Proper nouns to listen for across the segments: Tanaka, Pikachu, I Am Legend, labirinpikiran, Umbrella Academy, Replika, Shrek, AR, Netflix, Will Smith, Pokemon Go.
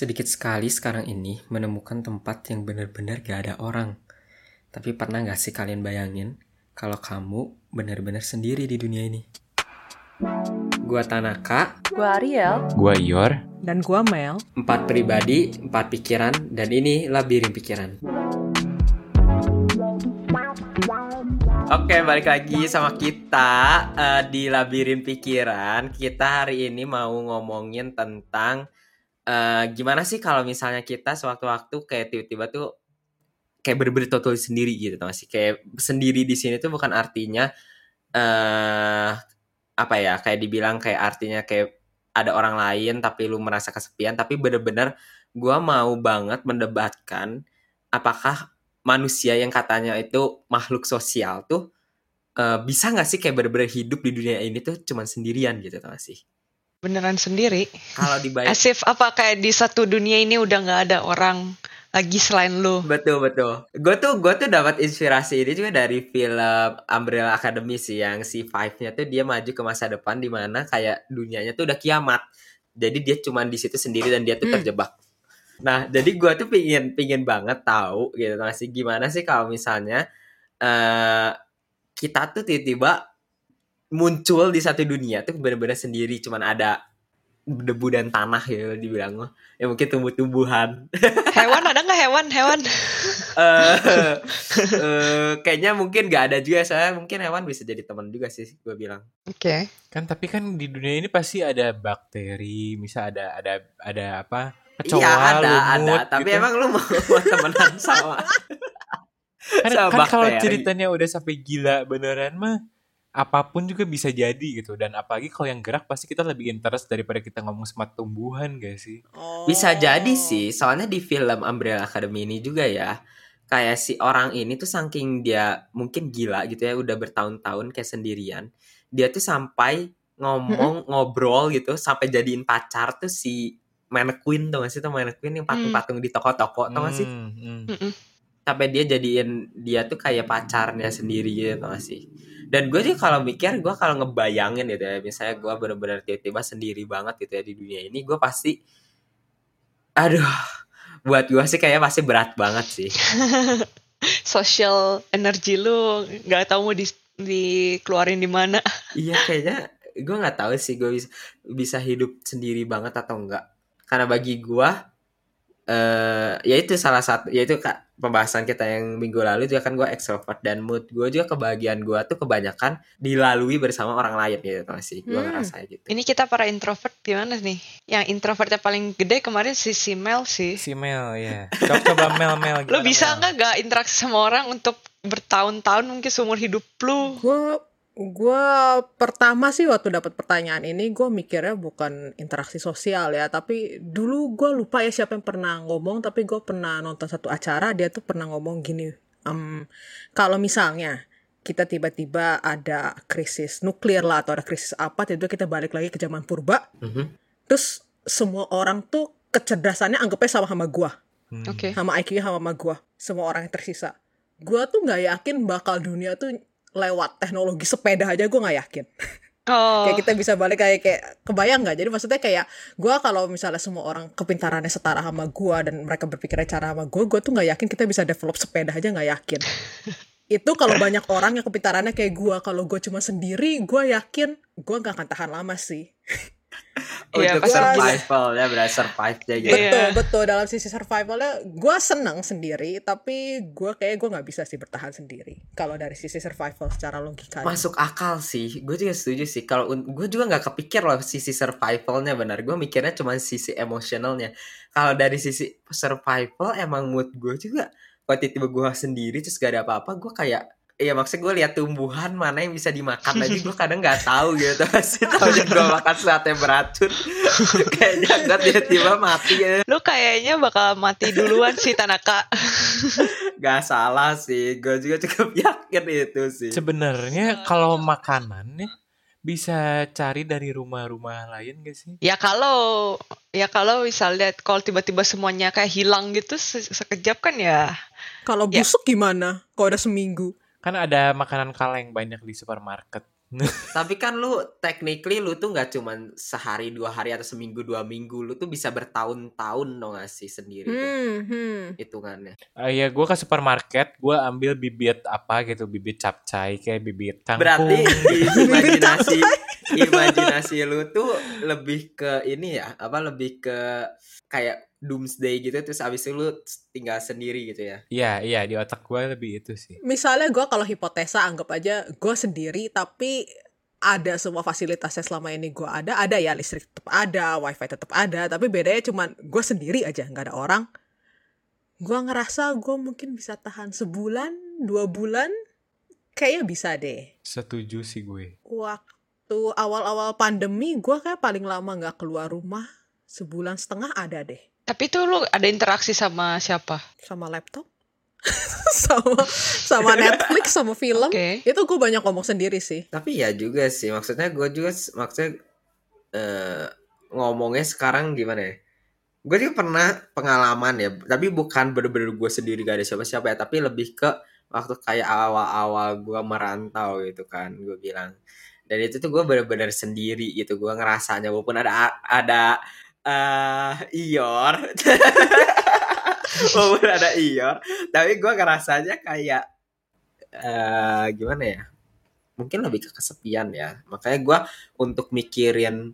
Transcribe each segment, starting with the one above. Sedikit sekali sekarang ini menemukan tempat yang benar-benar gak ada orang. Tapi pernah gak sih kalian bayangin kalau kamu benar-benar sendiri di dunia ini? Gua Tanaka, gua Ariel, gua Ior, dan gua Mel. 4 pribadi, 4 pikiran, dan ini labirin pikiran. Oke, balik lagi sama kita di Labirin Pikiran. Kita hari ini mau ngomongin tentang gimana sih kalau misalnya kita sewaktu-waktu kayak tiba-tiba tuh kayak bertoto sendiri gitu, tau gak sih? Kayak sendiri di sini tuh bukan artinya apa ya? Kayak dibilang kayak artinya kayak ada orang lain tapi lu merasa kesepian, tapi bener-bener gua mau banget mendebatkan apakah manusia yang katanya itu makhluk sosial tuh bisa gak sih kayak bener-bener hidup di dunia ini tuh cuman sendirian gitu, tau gak sih? Beneran sendiri? Kalau dibayar as if apa kayak di satu dunia ini udah gak ada orang lagi selain lu. Betul. Gue tuh dapat inspirasi ini juga dari film Umbrella Academy sih, yang si Five-nya tuh dia maju ke masa depan di mana kayak dunianya tuh udah kiamat. Jadi dia cuman di situ sendiri dan dia tuh terjebak. Nah, jadi gue tuh pingin banget tahu gitu sih, gimana sih kalau misalnya kita tuh tiba-tiba muncul di satu dunia tuh benar-benar sendiri, cuman ada debu dan tanah gitu dibilang loh. Ya mungkin tumbuh-tumbuhan. Hewan ada nggak hewan? Kayaknya mungkin nggak ada juga, soalnya mungkin hewan bisa jadi teman juga sih gue bilang. Oke. Kan tapi kan di dunia ini pasti ada bakteri, misal ada apa? Kecoa, iya ada, tapi gitu. Emang lu mau temenan sama kan kalau ceritanya udah sampai gila beneran mah apapun juga bisa jadi gitu, dan apalagi kalau yang gerak pasti kita lebih interest daripada kita ngomong sama tumbuhan gak sih? Oh. Bisa jadi sih, soalnya di film Umbrella Academy ini juga ya, kayak si orang ini tuh saking dia mungkin gila gitu ya, udah bertahun-tahun kayak sendirian, dia tuh sampai ngobrol gitu, sampai jadiin pacar tuh si mannequin, tau gak sih? Tau mannequin yang patung-patung di toko-toko, tau gak sih? Sampai dia jadiin dia tuh kayak pacarnya sendiri gitu, tau gak sih? Dan gue tuh kalau mikir, gue kalau ngebayangin gitu ya, misalnya gue bener-bener tiba-tiba sendiri banget gitu ya di dunia ini, gue pasti, aduh, buat gue sih kayaknya pasti berat banget sih. Social energy lu gak tau mau dikeluarin di mana. Iya, kayaknya gue nggak tahu sih gue bisa hidup sendiri banget atau enggak, karena bagi gue ya itu salah satu, yaitu pembahasan kita yang minggu lalu juga kan, gue extrovert dan mood gue juga, kebahagiaan gue tuh kebanyakan dilalui bersama orang lain gitu sih, gue ngerasa gitu. Ini kita para introvert gimana nih? Yang introvertnya paling gede kemarin si Mel sih. Si Mel ya. Coba Mel. Lo bisa nggak interaksi sama orang untuk bertahun-tahun mungkin seumur hidup lo? Gue pertama sih waktu dapat pertanyaan ini, gue mikirnya bukan interaksi sosial ya, tapi dulu gue lupa ya siapa yang pernah ngomong, tapi gue pernah nonton satu acara, dia tuh pernah ngomong gini, kalau misalnya kita tiba-tiba ada krisis nuklir lah, atau ada krisis apa, tiba-tiba kita balik lagi ke zaman purba, terus semua orang tuh kecerdasannya anggapnya sama gue, sama IQ-nya sama gue, semua orang yang tersisa. Gue tuh gak yakin bakal dunia tuh lewat teknologi sepeda aja gue nggak yakin. Oh. Kayak kita bisa balik kayak kebayang nggak? Jadi maksudnya kayak gue kalau misalnya semua orang kepintarannya setara sama gue dan mereka berpikirnya cara sama gue tuh nggak yakin kita bisa develop sepeda aja, nggak yakin. Itu kalau banyak orang yang kepintarannya kayak gue, kalau gue cuma sendiri gue yakin gue nggak akan tahan lama sih. Untuk survival ya, benar survive aja. Betul dalam sisi survivalnya gue senang sendiri, tapi gue nggak bisa sih bertahan sendiri. Kalau dari sisi survival secara logika. Masuk akal sih, gue juga setuju sih. Kalau gue juga nggak kepikir loh sisi survivalnya benar. Gue mikirnya cuma sisi emosionalnya. Kalau dari sisi survival emang mood gue juga. Waktu tiba gue sendiri terus gak ada apa-apa, gue kayak iya, maksudnya gue lihat tumbuhan mana yang bisa dimakan aja gue kadang nggak tahu gitu, pasti tahunya gue makan sesuatu yang beracun, kayaknya gue tiba-tiba mati ya. Lu kayaknya bakal mati duluan sih Tanaka. Gak salah sih, gue juga cukup yakin itu sih. Sebenarnya kalau makanannya bisa cari dari rumah-rumah lain gak sih? Ya kalau misalnya kalau tiba-tiba semuanya kayak hilang gitu sekejap kan ya. Kalau busuk ya. Gimana? Kalau udah seminggu? Kan ada makanan kaleng banyak di supermarket. Tapi kan lu technically lu tuh nggak cuman sehari dua hari atau seminggu dua minggu, lu tuh bisa bertahun-tahun dong ngasih sendiri hitungannya. Ya gue ke supermarket gue ambil bibit apa gitu, bibit capcay kayak bibit kangkung. Berarti imajinasi lu tuh lebih ke ini ya, apa lebih ke kayak doomsday gitu, terus abis itu lu tinggal sendiri gitu ya. Iya di otak gue lebih itu sih. Misalnya gue kalau hipotesa anggap aja gue sendiri tapi ada semua fasilitasnya selama ini gue ada ya, listrik tetap ada, wifi tetap ada, tapi bedanya cuman gue sendiri aja nggak ada orang. Gue ngerasa gue mungkin bisa tahan sebulan 2 bulan kayaknya bisa deh. Setuju sih gue. Waktu awal-awal pandemi gue kayak paling lama nggak keluar rumah 1.5 bulan ada deh. Tapi itu lu ada interaksi sama siapa? Sama laptop, sama Netflix, sama film. Okay. Itu gue banyak ngomong sendiri sih. Tapi ya juga sih, maksudnya gue juga maksudnya ngomongnya sekarang gimana ya? Gue juga pernah pengalaman ya, tapi bukan bener-bener gue sendiri gak ada siapa-siapa ya, tapi lebih ke waktu kayak awal-awal gue merantau gitu kan, gue bilang. Dan itu tuh gue bener-bener sendiri gitu, gue ngerasanya walaupun ada Ior, walaupun ada Ior, tapi gue ngerasanya kayak gimana ya? Mungkin lebih ke kesepian ya. Makanya gue untuk mikirin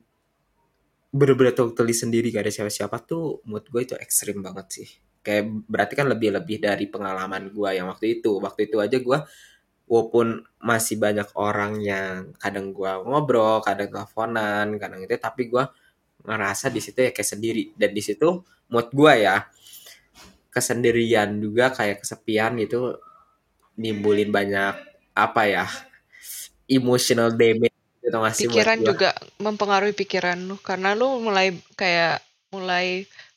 bener-bener totally sendiri gak ada siapa-siapa tuh, mood gue itu ekstrim banget sih. Kayak berarti kan lebih dari pengalaman gue yang waktu itu. Waktu itu aja gue walaupun masih banyak orang yang kadang gue ngobrol, kadang teleponan, kadang itu, tapi gue ngerasa di situ ya kayak sendiri, dan di situ mood gue ya kesendirian juga kayak kesepian gitu, nimbulin banyak apa ya emotional damage gitu, masih pikiran juga mempengaruhi pikiran lu karena lu mulai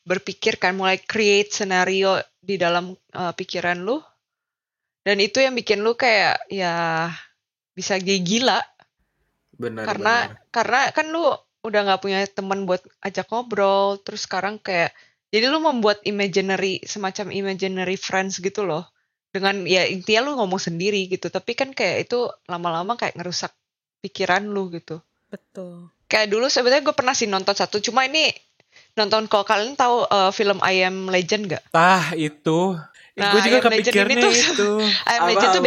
berpikir kan, mulai create scenario di dalam pikiran lu, dan itu yang bikin lu kayak ya bisa gila. Benar, karena kan lu udah nggak punya teman buat ajak ngobrol, terus sekarang kayak jadi lu membuat imaginary friends gitu loh, dengan ya intinya lu ngomong sendiri gitu, tapi kan kayak itu lama-lama kayak ngerusak pikiran lu gitu. Betul. Kayak dulu sebenarnya gue pernah sih nonton satu, cuma ini nonton, kalau kalian tahu film I Am Legend nggak? Itu. Nah, gue juga kepikiran itu. I Am Legend tuh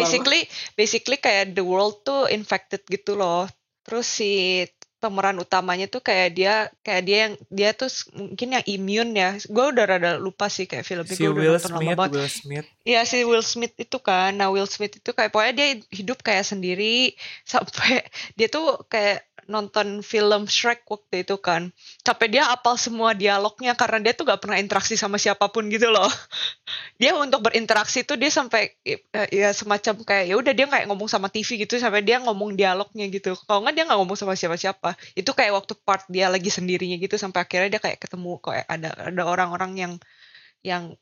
basically kayak the world tuh infected gitu loh. Terus si pemeran utamanya tuh kayak dia yang dia tuh mungkin yang immune ya. Gue udah rada lupa sih kayak filmnya. Si Will Smith. Iya, si Will Smith itu kan. Nah, Will Smith itu kayak pokoknya dia hidup kayak sendiri sampai dia tuh kayak nonton film Shrek waktu itu kan. Sampai dia hafal semua dialognya karena dia tuh gak pernah interaksi sama siapapun gitu loh. Dia untuk berinteraksi tuh dia sampai ya semacam kayak ya udah dia kayak ngomong sama TV gitu, sampai dia ngomong dialognya gitu. Kalau enggak dia gak ngomong sama siapa-siapa. Itu kayak waktu part dia lagi sendirinya gitu, sampai akhirnya dia kayak ketemu kayak ada orang-orang yang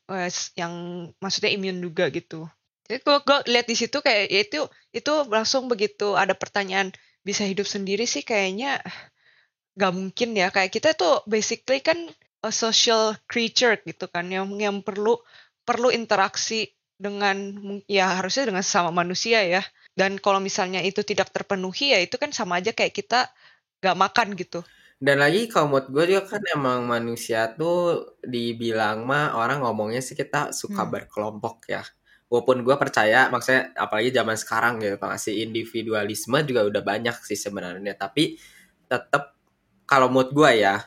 maksudnya immune juga gitu. Jadi gue lihat di situ kayak ya itu langsung begitu ada pertanyaan bisa hidup sendiri sih kayaknya nggak mungkin ya, kayak kita tuh basically kan a social creature gitu kan, yang perlu interaksi dengan ya harusnya dengan sesama manusia ya, dan kalau misalnya itu tidak terpenuhi ya itu kan sama aja kayak kita nggak makan gitu. Dan lagi kalau menurut gue juga kan emang manusia tuh dibilang mah orang ngomongnya sih kita suka berkelompok ya. Walaupun gue percaya, maksudnya apalagi zaman sekarang gitu, si individualisme juga udah banyak sih sebenarnya. Tapi tetap kalau mood gue ya,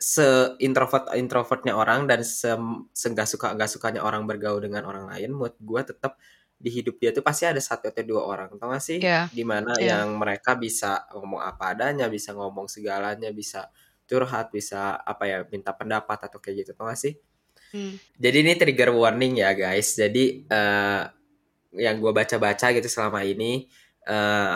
se-introvert-introvertnya orang dan se-nggak suka-nggak sukanya orang bergaul dengan orang lain, mood gue tetap di hidup dia tuh pasti ada 1 atau 2 orang. Tau gak sih? Yeah. Dimana yang mereka bisa ngomong apa adanya, bisa ngomong segalanya, bisa curhat, bisa apa ya, minta pendapat atau kayak gitu. Tau gak sih? Jadi ini trigger warning ya guys. Jadi yang gue baca-baca gitu selama ini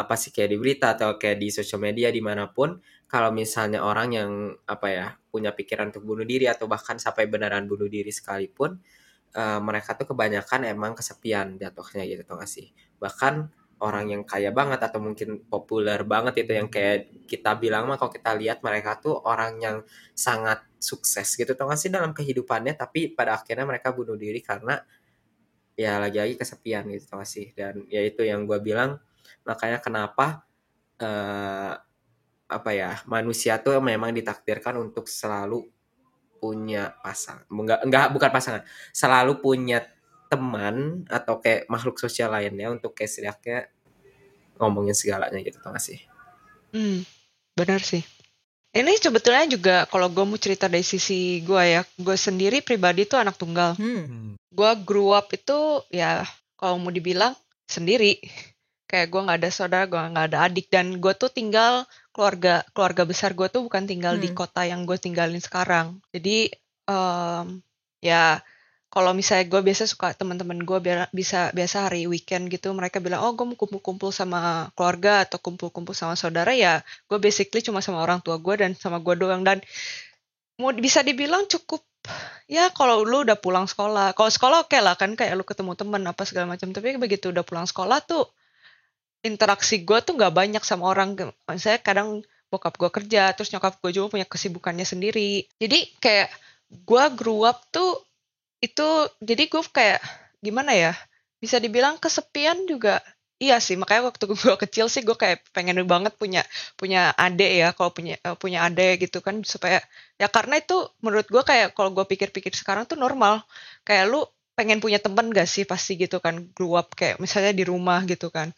apa sih kayak di berita atau kayak di sosial media dimanapun, kalau misalnya orang yang apa ya punya pikiran untuk bunuh diri atau bahkan sampai beneran bunuh diri sekalipun, mereka tuh kebanyakan emang kesepian jatuhnya gitu, tau gak sih? Bahkan orang yang kaya banget atau mungkin populer banget itu yang kayak kita bilang mah, kalau kita lihat mereka tuh orang yang sangat sukses gitu, tau gak sih, dalam kehidupannya, tapi pada akhirnya mereka bunuh diri karena ya lagi-lagi kesepian gitu, tau gak sih? Dan ya itu yang gue bilang, makanya kenapa manusia tuh memang ditakdirkan untuk selalu punya pasangan, bukan pasangan, selalu punya teman atau kayak makhluk sosial lainnya untuk kayak setidaknya ngomongin segalanya gitu, tau gak sih? Benar sih. Ini sebetulnya juga kalau gue mau cerita dari sisi gue ya, gue sendiri pribadi tuh anak tunggal. Gue grew up itu ya kalau mau dibilang sendiri. Kayak gue nggak ada saudara, gue nggak ada adik, dan gue tuh tinggal keluarga besar gue tuh bukan tinggal di kota yang gue tinggalin sekarang. Jadi ya kalau misalnya gue biasa suka teman-teman gue biasa hari weekend gitu mereka bilang oh gue mau kumpul-kumpul sama keluarga atau kumpul-kumpul sama saudara, ya gue basically cuma sama orang tua gue dan sama gue doang, dan mau bisa dibilang cukup ya kalau lu udah pulang sekolah. Kalau sekolah oke lah kan kayak lu ketemu teman apa segala macam, tapi begitu udah pulang sekolah tuh interaksi gue tuh nggak banyak sama orang. Misalnya kadang bokap gue kerja, terus nyokap gue juga punya kesibukannya sendiri. Jadi kayak gue grew up tuh itu, jadi gue kayak gimana ya, bisa dibilang kesepian juga. Iya sih, makanya waktu gue kecil sih gue kayak pengen banget punya adek ya, kalau punya adek gitu kan, supaya ya karena itu menurut gue kayak kalau gue pikir-pikir sekarang tuh normal, kayak lu pengen punya temen gak sih pasti gitu kan, grew up kayak misalnya di rumah gitu kan.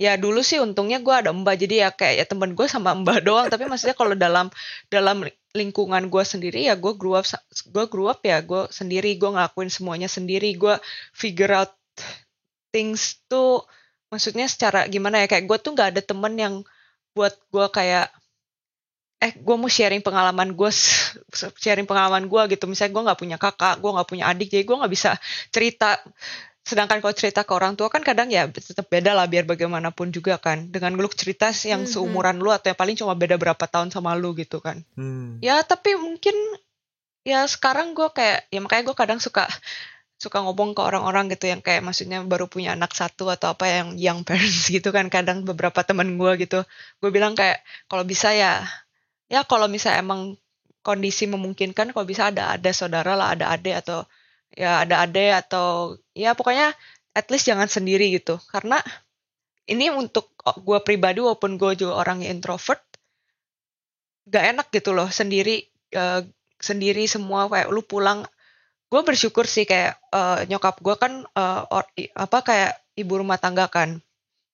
Ya dulu sih untungnya gue ada mbak, jadi ya kayak ya temen gue sama mbak doang. Tapi maksudnya kalau dalam lingkungan gue sendiri ya gue grew up ya gue sendiri, gue ngelakuin semuanya sendiri, gue figure out things tuh maksudnya secara gimana ya, kayak gue tuh nggak ada temen yang buat gue kayak gue mau sharing pengalaman gue gitu. Misalnya gue nggak punya kakak, gue nggak punya adik, jadi gue nggak bisa cerita. Sedangkan kalau cerita ke orang tua kan kadang ya tetap beda lah biar bagaimanapun juga kan. Dengan lu cerita yang seumuran lu atau yang paling cuma beda berapa tahun sama lu gitu kan. Ya tapi mungkin ya sekarang gue kayak ya makanya gue kadang suka ngomong ke orang-orang gitu yang kayak maksudnya baru punya anak satu atau apa yang young parents gitu kan. Kadang beberapa temen gue gitu. Gue bilang kayak kalau bisa ya kalau misalnya emang kondisi memungkinkan kalau bisa ada saudara lah, ada adik atau ya ada ade atau ya pokoknya at least jangan sendiri gitu. Karena ini untuk gue pribadi walaupun gue juga orangnya introvert, gak enak gitu loh sendiri semua kayak lu pulang. Gue bersyukur sih kayak nyokap gue kan kayak ibu rumah tangga kan,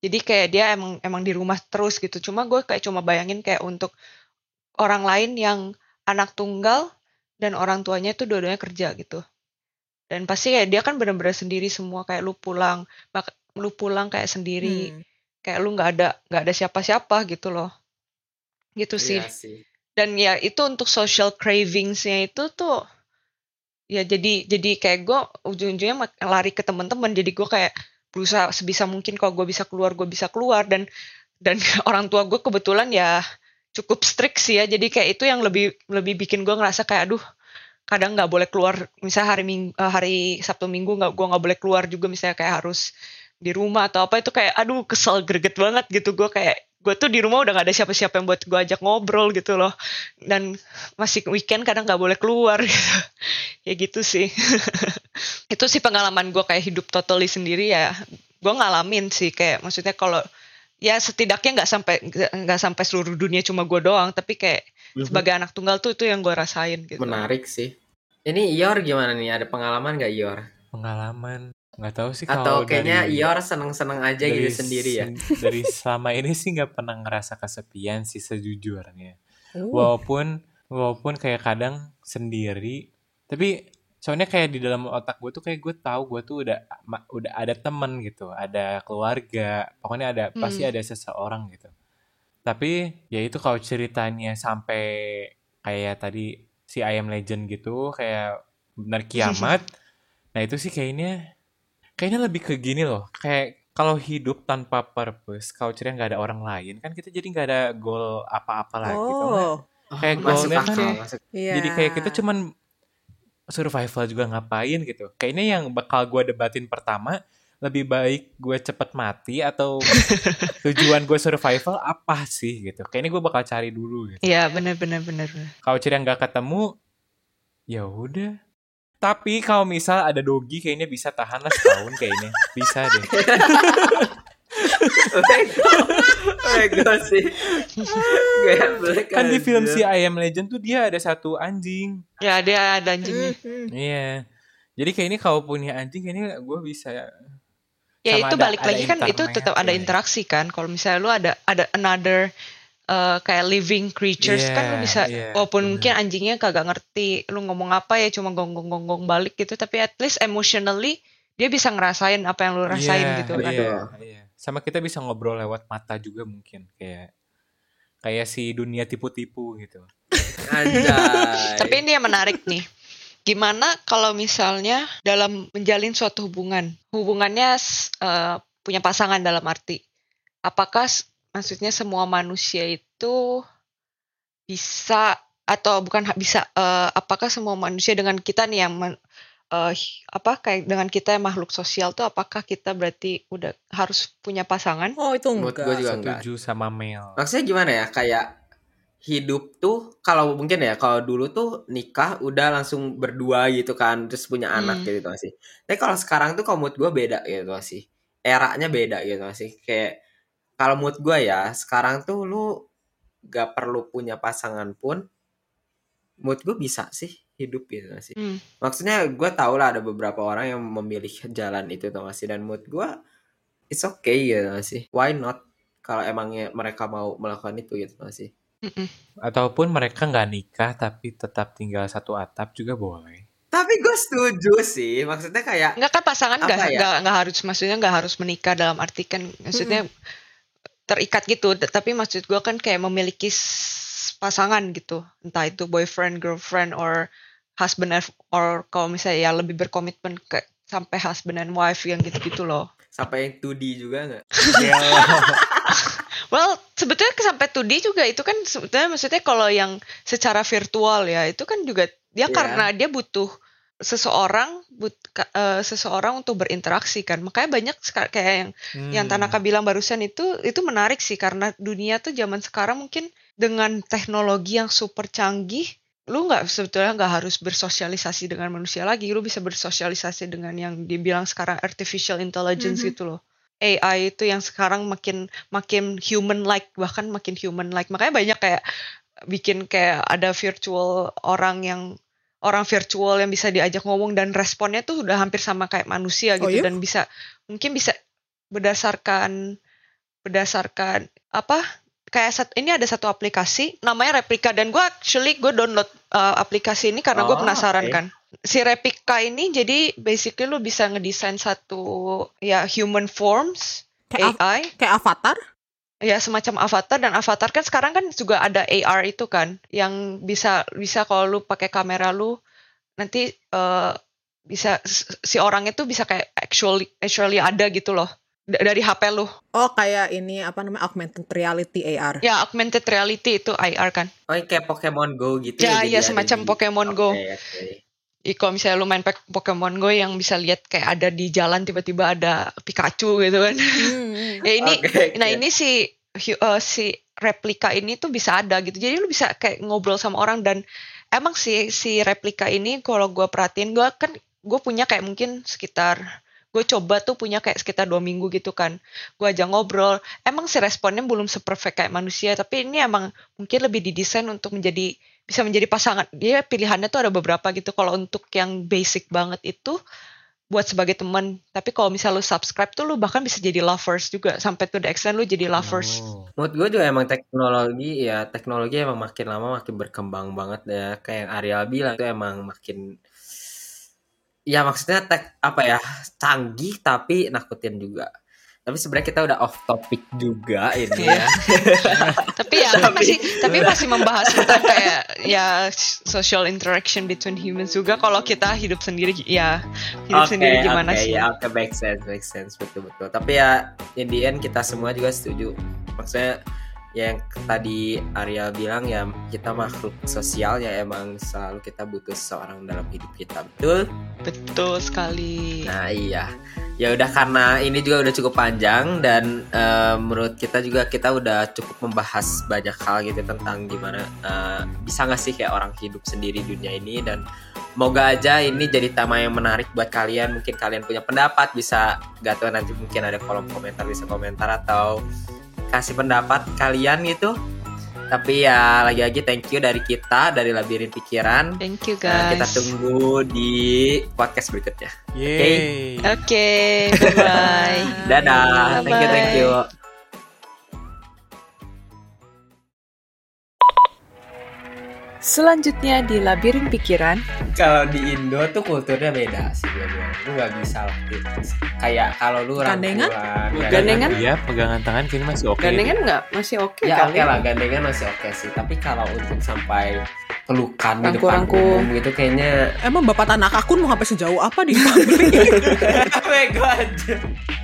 jadi kayak dia emang di rumah terus gitu. Cuma gue kayak cuma bayangin kayak untuk orang lain yang anak tunggal dan orang tuanya itu dua-duanya kerja gitu. Dan pasti kayak dia kan benar-benar sendiri semua, kayak lu pulang kayak sendiri, kayak lu nggak ada siapa-siapa gitu loh, gitu sih. Iya sih. Dan ya itu untuk social cravingsnya itu tuh ya jadi kayak gue ujung-ujungnya lari ke teman-teman. Jadi gue kayak berusaha sebisa mungkin kalau gue bisa keluar dan orang tua gue kebetulan ya cukup strict sih ya. Jadi kayak itu yang lebih bikin gue ngerasa kayak aduh. Kadang nggak boleh keluar, misalnya hari Sabtu Minggu gue nggak boleh keluar juga, misalnya kayak harus di rumah atau apa. Itu kayak aduh kesel greget banget gitu. Gue tuh di rumah udah nggak ada siapa-siapa yang buat gue ajak ngobrol gitu loh, dan masih weekend kadang nggak boleh keluar gitu. Ya gitu sih. Itu sih pengalaman gue kayak hidup totally sendiri ya. Gue ngalamin sih kayak maksudnya kalau ya setidaknya nggak sampai seluruh dunia cuma gue doang, tapi kayak sebagai anak tunggal tuh itu yang gue rasain gitu. Menarik sih. Ini Ior gimana nih? Ada pengalaman gak Ior? Pengalaman? Gak tahu sih kalau dari... Atau kayaknya Ior seneng-seneng aja gitu sendiri ya? Dari selama ini sih gak pernah ngerasa kesepian sih sejujurnya. Walaupun kayak kadang sendiri. Tapi soalnya kayak di dalam otak gue tuh kayak gue tahu gue tuh udah ada temen gitu. Ada keluarga. Pokoknya ada pasti ada seseorang gitu. Tapi ya itu kalau ceritanya sampai kayak tadi si I Am Legend gitu, kayak benar kiamat. Nah itu sih kayaknya lebih ke gini loh. Kayak kalau hidup tanpa purpose, kalau ceritanya nggak ada orang lain kan kita jadi nggak ada goal apa-apa lagi. Gitu, kan? Kayak goalnya kan ya. Jadi kayak kita cuman survival juga ngapain gitu. Kayaknya yang bakal gue debatin pertama, lebih baik gue cepet mati atau tujuan gue survival apa sih gitu. Kayaknya gue bakal cari dulu gitu. Iya benar. Kalau ciri yang gak ketemu ya udah. Tapi kalau misal ada dogi kayaknya bisa tahan lah setahun kayaknya. Bisa deh. Lego sih. Kan di film si I Am Legend tuh dia ada satu anjing. Ya dia ada anjingnya. Iya. Jadi kayak ini kalau punya anjing kayaknya gue bisa. Ya itu balik lagi kan itu tetap ada interaksi kan. Kalau misalnya lu ada another kayak living creatures kan lu bisa walaupun mungkin anjingnya kagak ngerti lu ngomong apa ya cuma gonggong-gonggong balik gitu tapi at least emotionally dia bisa ngerasain apa yang lu rasain gitu kan. Iya. Sama kita bisa ngobrol lewat mata juga mungkin kayak si dunia tipu-tipu gitu. Anjay. Tapi ini yang menarik nih. Gimana kalau misalnya dalam menjalin suatu hubungannya punya pasangan dalam arti apakah maksudnya semua manusia itu bisa atau bukan bisa apakah semua manusia dengan kita nih yang kayak dengan kita yang makhluk sosial tuh apakah kita berarti udah harus punya pasangan? Oh itu enggak. Gue juga setuju sama Mel. Maksudnya gimana ya kayak hidup tuh kalau mungkin ya kalau dulu tuh nikah udah langsung berdua gitu kan terus punya anak gitu sih. Tapi kalau sekarang tuh kalau mood gue beda gitu sih. Eranya beda gitu sih. Kayak kalau mood gue ya sekarang tuh lu gak perlu punya pasangan pun mood gue bisa sih hidup gitu sih. Maksudnya gue tau lah ada beberapa orang yang memilih jalan itu tau gak sih. Dan mood gue it's okay gitu sih. Why not kalau emangnya mereka mau melakukan itu gitu tau gak sih. Ataupun mereka gak nikah tapi tetap tinggal satu atap juga boleh. Tapi gue setuju sih. Maksudnya kayak enggak kan pasangan gak harus. Maksudnya gak harus menikah dalam arti kan maksudnya terikat gitu, tapi maksud gue kan kayak memiliki pasangan gitu, entah itu boyfriend, girlfriend, or husband or kalau misalnya ya lebih berkomitmen ke sampai husband and wife yang gitu-gitu loh. Sampai yang 2D juga nggak? Well sebetulnya sampai 2D juga itu kan sebetulnya maksudnya kalau yang secara virtual ya itu kan juga dia karena dia butuh seseorang untuk berinteraksi kan makanya banyak kayak yang Tanaka bilang barusan itu menarik sih karena dunia tuh zaman sekarang mungkin dengan teknologi yang super canggih lu sebetulnya nggak harus bersosialisasi dengan manusia lagi lu bisa bersosialisasi dengan yang dibilang sekarang artificial intelligence gitu loh AI itu yang sekarang makin human like bahkan makin human like makanya banyak kayak bikin kayak ada virtual orang virtual yang bisa diajak ngomong dan responnya tuh udah hampir sama kayak manusia gitu dan bisa berdasarkan apa kayak ini ada satu aplikasi namanya Replika dan gue download aplikasi ini karena gue penasaran kan si Replika ini jadi basically lu bisa ngedesain satu ya human forms kayak AI kayak avatar ya semacam avatar dan avatar kan sekarang kan juga ada AR itu kan yang bisa kalau lu pakai kamera lu nanti bisa si orangnya tuh bisa kayak actually ada gitu loh dari HP lu. Oh kayak ini apa namanya augmented reality AR. Ya augmented reality itu AR kan. Oh kayak Pokemon Go gitu ya. Ya semacam Pokemon Go. Okay. Kalau misalnya lu main Pokemon Go yang bisa lihat kayak ada di jalan tiba-tiba ada Pikachu gitu kan. Ya ini ini si Replika ini tuh bisa ada gitu. Jadi lu bisa kayak ngobrol sama orang dan emang si Replika ini kalau gue perhatiin gue punya kayak mungkin sekitar 2 minggu gitu kan. Gue aja ngobrol. Emang si responnya belum seperfect kayak manusia, tapi ini emang mungkin lebih didesain untuk bisa menjadi pasangan. Dia pilihannya tuh ada beberapa gitu. Kalau untuk yang basic banget itu buat sebagai teman. Tapi kalau misal lu subscribe tuh lu bahkan bisa jadi lovers juga. Sampai to the extent lu jadi lovers. Oh. Menurut gue juga emang teknologi emang makin lama makin berkembang banget ya. Kayak yang Ariel bilang itu emang makin ya maksudnya canggih tapi nakutin juga. Tapi sebenarnya kita udah off topic juga ini ya. tapi masih membahas tentang kayak ya social interaction between humans juga kalau kita hidup sendiri ya. Hidup sendiri gimana sih? Ya, make sense betul. Tapi ya in the end kita semua juga setuju. Maksudnya yang tadi Ariel bilang ya kita makhluk sosial ya emang selalu kita butuh seseorang dalam hidup kita betul sekali. Nah iya ya udah karena ini juga udah cukup panjang dan menurut kita juga kita udah cukup membahas banyak hal gitu tentang gimana bisa nggak sih kayak orang hidup sendiri dunia ini dan Moga aja ini jadi tema yang menarik buat kalian. Mungkin kalian punya pendapat, bisa Gato nanti mungkin ada kolom komentar, bisa komentar atau kasih pendapat kalian gitu. Tapi ya lagi-lagi thank you dari kita, dari Labirin Pikiran. Thank you guys. Kita tunggu di podcast berikutnya. Oke. Okay, bye-bye. Dadah. Bye-bye. Thank you. Selanjutnya di Labirin Pikiran. Kalau di Indo tuh kulturnya beda sih dua-dua. Lu gak bisa kayak kalau lu rangkulan. Gandengan? Iya, pegangan tangan kini masih oke. Gandengan enggak? Masih oke ya, kali. Ya oke lah, gandengan masih oke sih. Tapi kalau untuk sampai pelukan di depan umum gitu kayaknya. Emang bapak Tanaka kun mau sampai sejauh apa di publik? Gue aja.